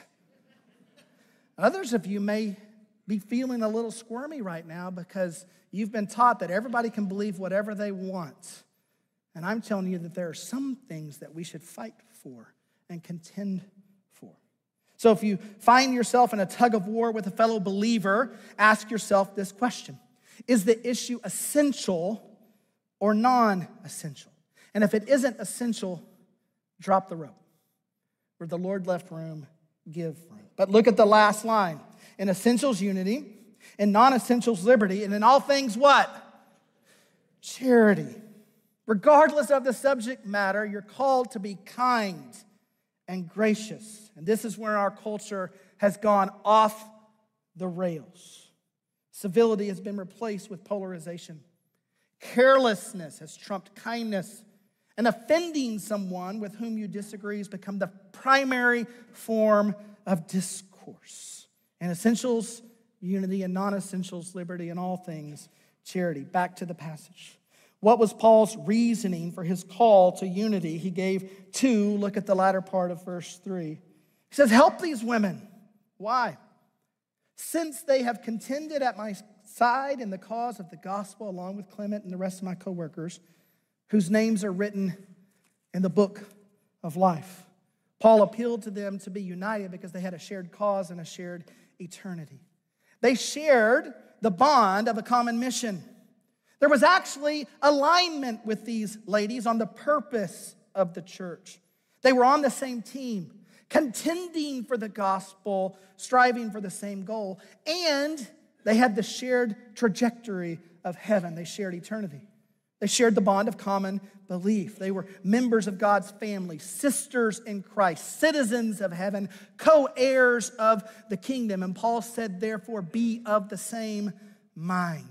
Others of you may be feeling a little squirmy right now because you've been taught that everybody can believe whatever they want. And I'm telling you that there are some things that we should fight for and contend for. So if you find yourself in a tug of war with a fellow believer, ask yourself this question. Is the issue essential or non-essential? And if it isn't essential, drop the rope. Where the Lord left room, give room. But look at the last line. In essentials, unity. In non-essentials, liberty. And in all things, what? Charity. Regardless of the subject matter, you're called to be kind and gracious. And this is where our culture has gone off the rails. Civility has been replaced with polarization. Carelessness has trumped kindness. And offending someone with whom you disagree has become the primary form of discourse. In essentials, unity, and non-essentials, liberty, and all things, charity. Back to the passage. What was Paul's reasoning for his call to unity? He gave two. Look at the latter part of verse three. He says, help these women. Why? Since they have contended at my side in the cause of the gospel, along with Clement and the rest of my co-workers, whose names are written in the book of life. Paul appealed to them to be united because they had a shared cause and a shared eternity. They shared the bond of a common mission. There was actually alignment with these ladies on the purpose of the church. They were on the same team, contending for the gospel, striving for the same goal, and they had the shared trajectory of heaven. They shared eternity. They shared the bond of common belief. They were members of God's family, sisters in Christ, citizens of heaven, co-heirs of the kingdom. And Paul said, therefore, be of the same mind.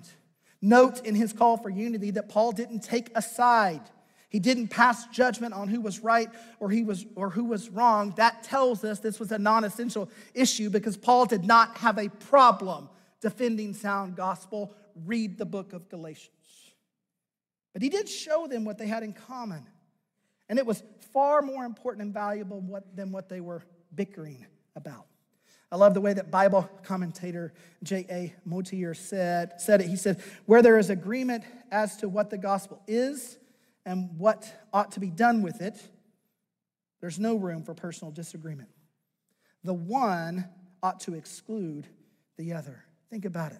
Note in his call for unity that Paul didn't take a side. He didn't pass judgment on who was right or he was or who was wrong. That tells us this was a non-essential issue because Paul did not have a problem defending sound gospel. Read the book of Galatians. But he did show them what they had in common. And it was far more important and valuable what, than what they were bickering about. I love the way that Bible commentator J A Motier said, said it. He said, where there is agreement as to what the gospel is and what ought to be done with it, there's no room for personal disagreement. The one ought to exclude the other. Think about it.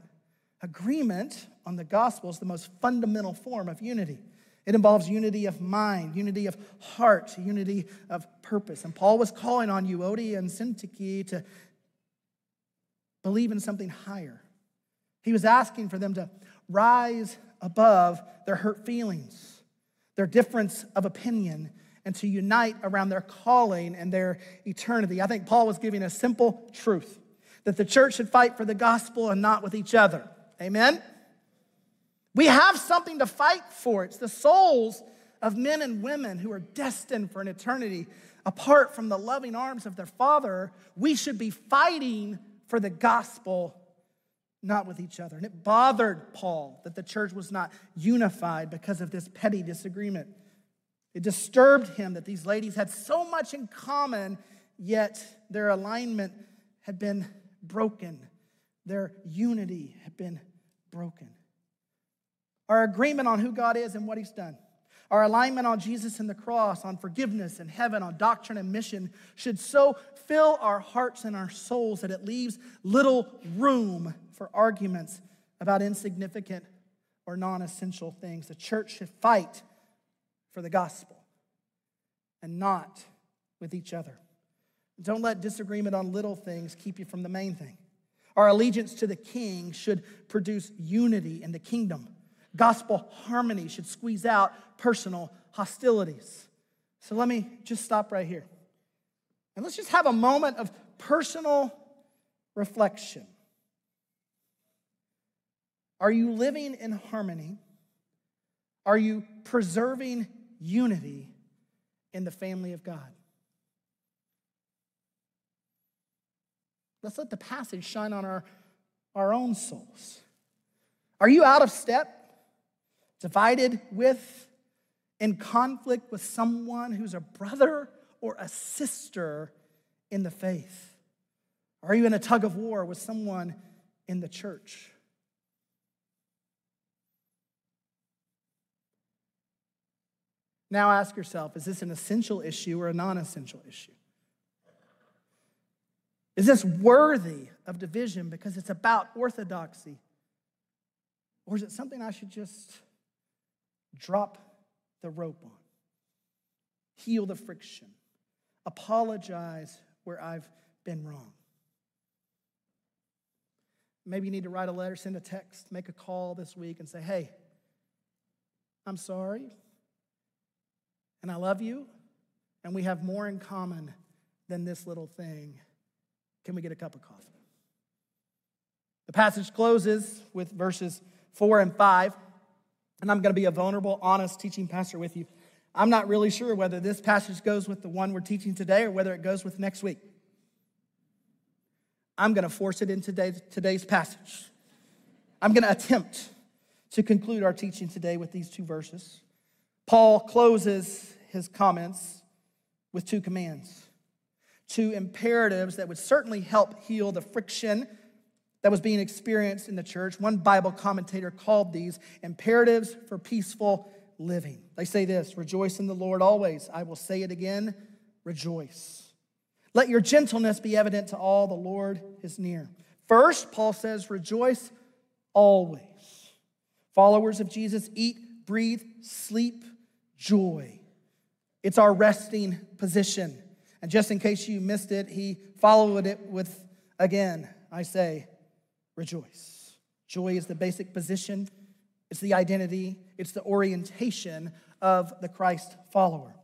Agreement on the gospel is the most fundamental form of unity. It involves unity of mind, unity of heart, unity of purpose. And Paul was calling on Euodia and Syntyche to believe in something higher. He was asking for them to rise above their hurt feelings, their difference of opinion, and to unite around their calling and their eternity. I think Paul was giving a simple truth, that the church should fight for the gospel and not with each other. Amen? We have something to fight for. It's the souls of men and women who are destined for an eternity apart from the loving arms of their Father. We should be fighting for the gospel, not with each other. And it bothered Paul that the church was not unified because of this petty disagreement. It disturbed him that these ladies had so much in common, yet their alignment had been broken. Their unity had been broken. Our agreement on who God is and what he's done, our alignment on Jesus and the cross, on forgiveness and heaven, on doctrine and mission should so fill our hearts and our souls that it leaves little room for arguments about insignificant or non-essential things. The church should fight for the gospel and not with each other. Don't let disagreement on little things keep you from the main thing. Our allegiance to the King should produce unity in the kingdom. Gospel harmony should squeeze out personal hostilities. So let me just stop right here. And let's just have a moment of personal reflection. Are you living in harmony? Are you preserving unity in the family of God? Let's let the passage shine on our, our own souls. Are you out of step? Divided with, in conflict with someone who's a brother or a sister in the faith? Are you in a tug of war with someone in the church? Now ask yourself, is this an essential issue or a non-essential issue? Is this worthy of division because it's about orthodoxy? Or is it something I should just drop the rope on, heal the friction, apologize where I've been wrong? Maybe you need to write a letter, send a text, make a call this week and say, hey, I'm sorry, and I love you, and we have more in common than this little thing. Can we get a cup of coffee? The passage closes with verses four and five. And I'm going to be a vulnerable, honest teaching pastor with you. I'm not really sure whether this passage goes with the one we're teaching today or whether it goes with next week. I'm going to force it in today, today's passage. I'm going to attempt to conclude our teaching today with these two verses. Paul closes his comments with two commands, two imperatives that would certainly help heal the friction that was being experienced in the church. One Bible commentator called these imperatives for peaceful living. They say this, rejoice in the Lord always. I will say it again, rejoice. Let your gentleness be evident to all. The Lord is near. First, Paul says, rejoice always. Followers of Jesus, eat, breathe, sleep, joy. It's our resting position. And just in case you missed it, he followed it with, again, I say, rejoice. Joy is the basic position. It's the identity. It's the orientation of the Christ follower.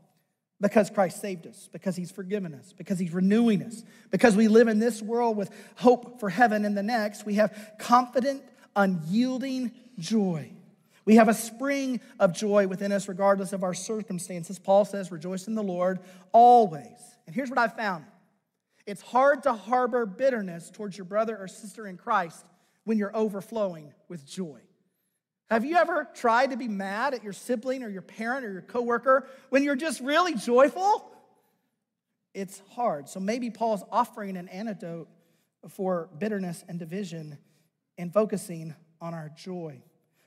Because Christ saved us, because he's forgiven us, because he's renewing us, because we live in this world with hope for heaven and the next, we have confident, unyielding joy. We have a spring of joy within us regardless of our circumstances. Paul says, rejoice in the Lord always. And here's what I found. It's hard to harbor bitterness towards your brother or sister in Christ when you're overflowing with joy. Have you ever tried to be mad at your sibling or your parent or your coworker when you're just really joyful? It's hard. So maybe Paul's offering an antidote for bitterness and division and focusing on our joy.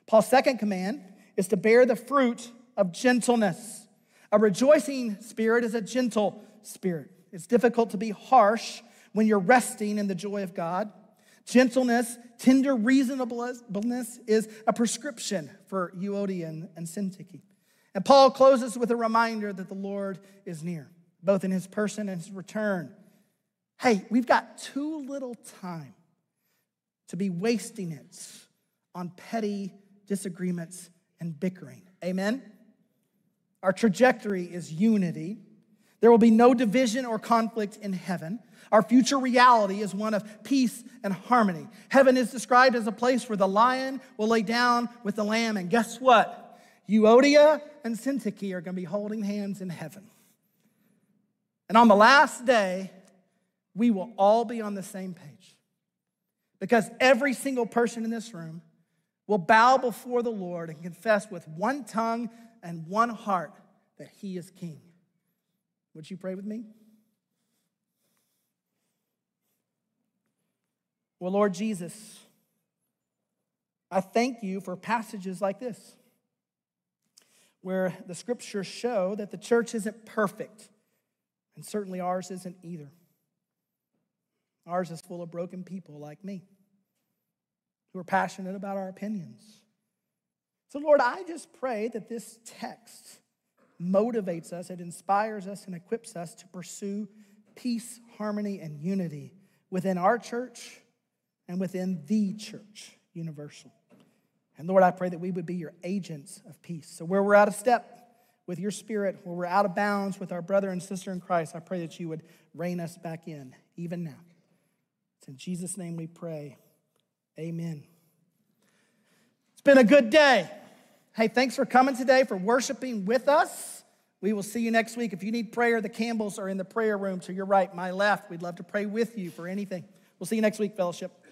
Paul's second command is to bear the fruit of gentleness. A rejoicing spirit is a gentle spirit. It's difficult to be harsh when you're resting in the joy of God. Gentleness, tender reasonableness is a prescription for Euodia and Syntyche. And Paul closes with a reminder that the Lord is near, both in his person and his return. Hey, we've got too little time to be wasting it on petty disagreements and bickering. Amen? Our trajectory is unity. There will be no division or conflict in heaven. Our future reality is one of peace and harmony. Heaven is described as a place where the lion will lay down with the lamb. And guess what? Euodia and Syntyche are going to be holding hands in heaven. And on the last day, we will all be on the same page. Because every single person in this room will bow before the Lord and confess with one tongue and one heart that he is king. Would you pray with me? Well, Lord Jesus, I thank you for passages like this, where the scriptures show that the church isn't perfect, and certainly ours isn't either. Ours is full of broken people like me, who are passionate about our opinions. So, Lord, I just pray that this text motivates us, it inspires us, and equips us to pursue peace, harmony, and unity within our church and within the church universal. And Lord, I pray that we would be your agents of peace. So where we're out of step with your spirit, where we're out of bounds with our brother and sister in Christ, I pray that you would rein us back in, even now. It's in Jesus' name we pray. Amen. It's been a good day. Hey, thanks for coming today, for worshiping with us. We will see you next week. If you need prayer, the Campbells are in the prayer room to your right, my left. We'd love to pray with you for anything. We'll see you next week, Fellowship.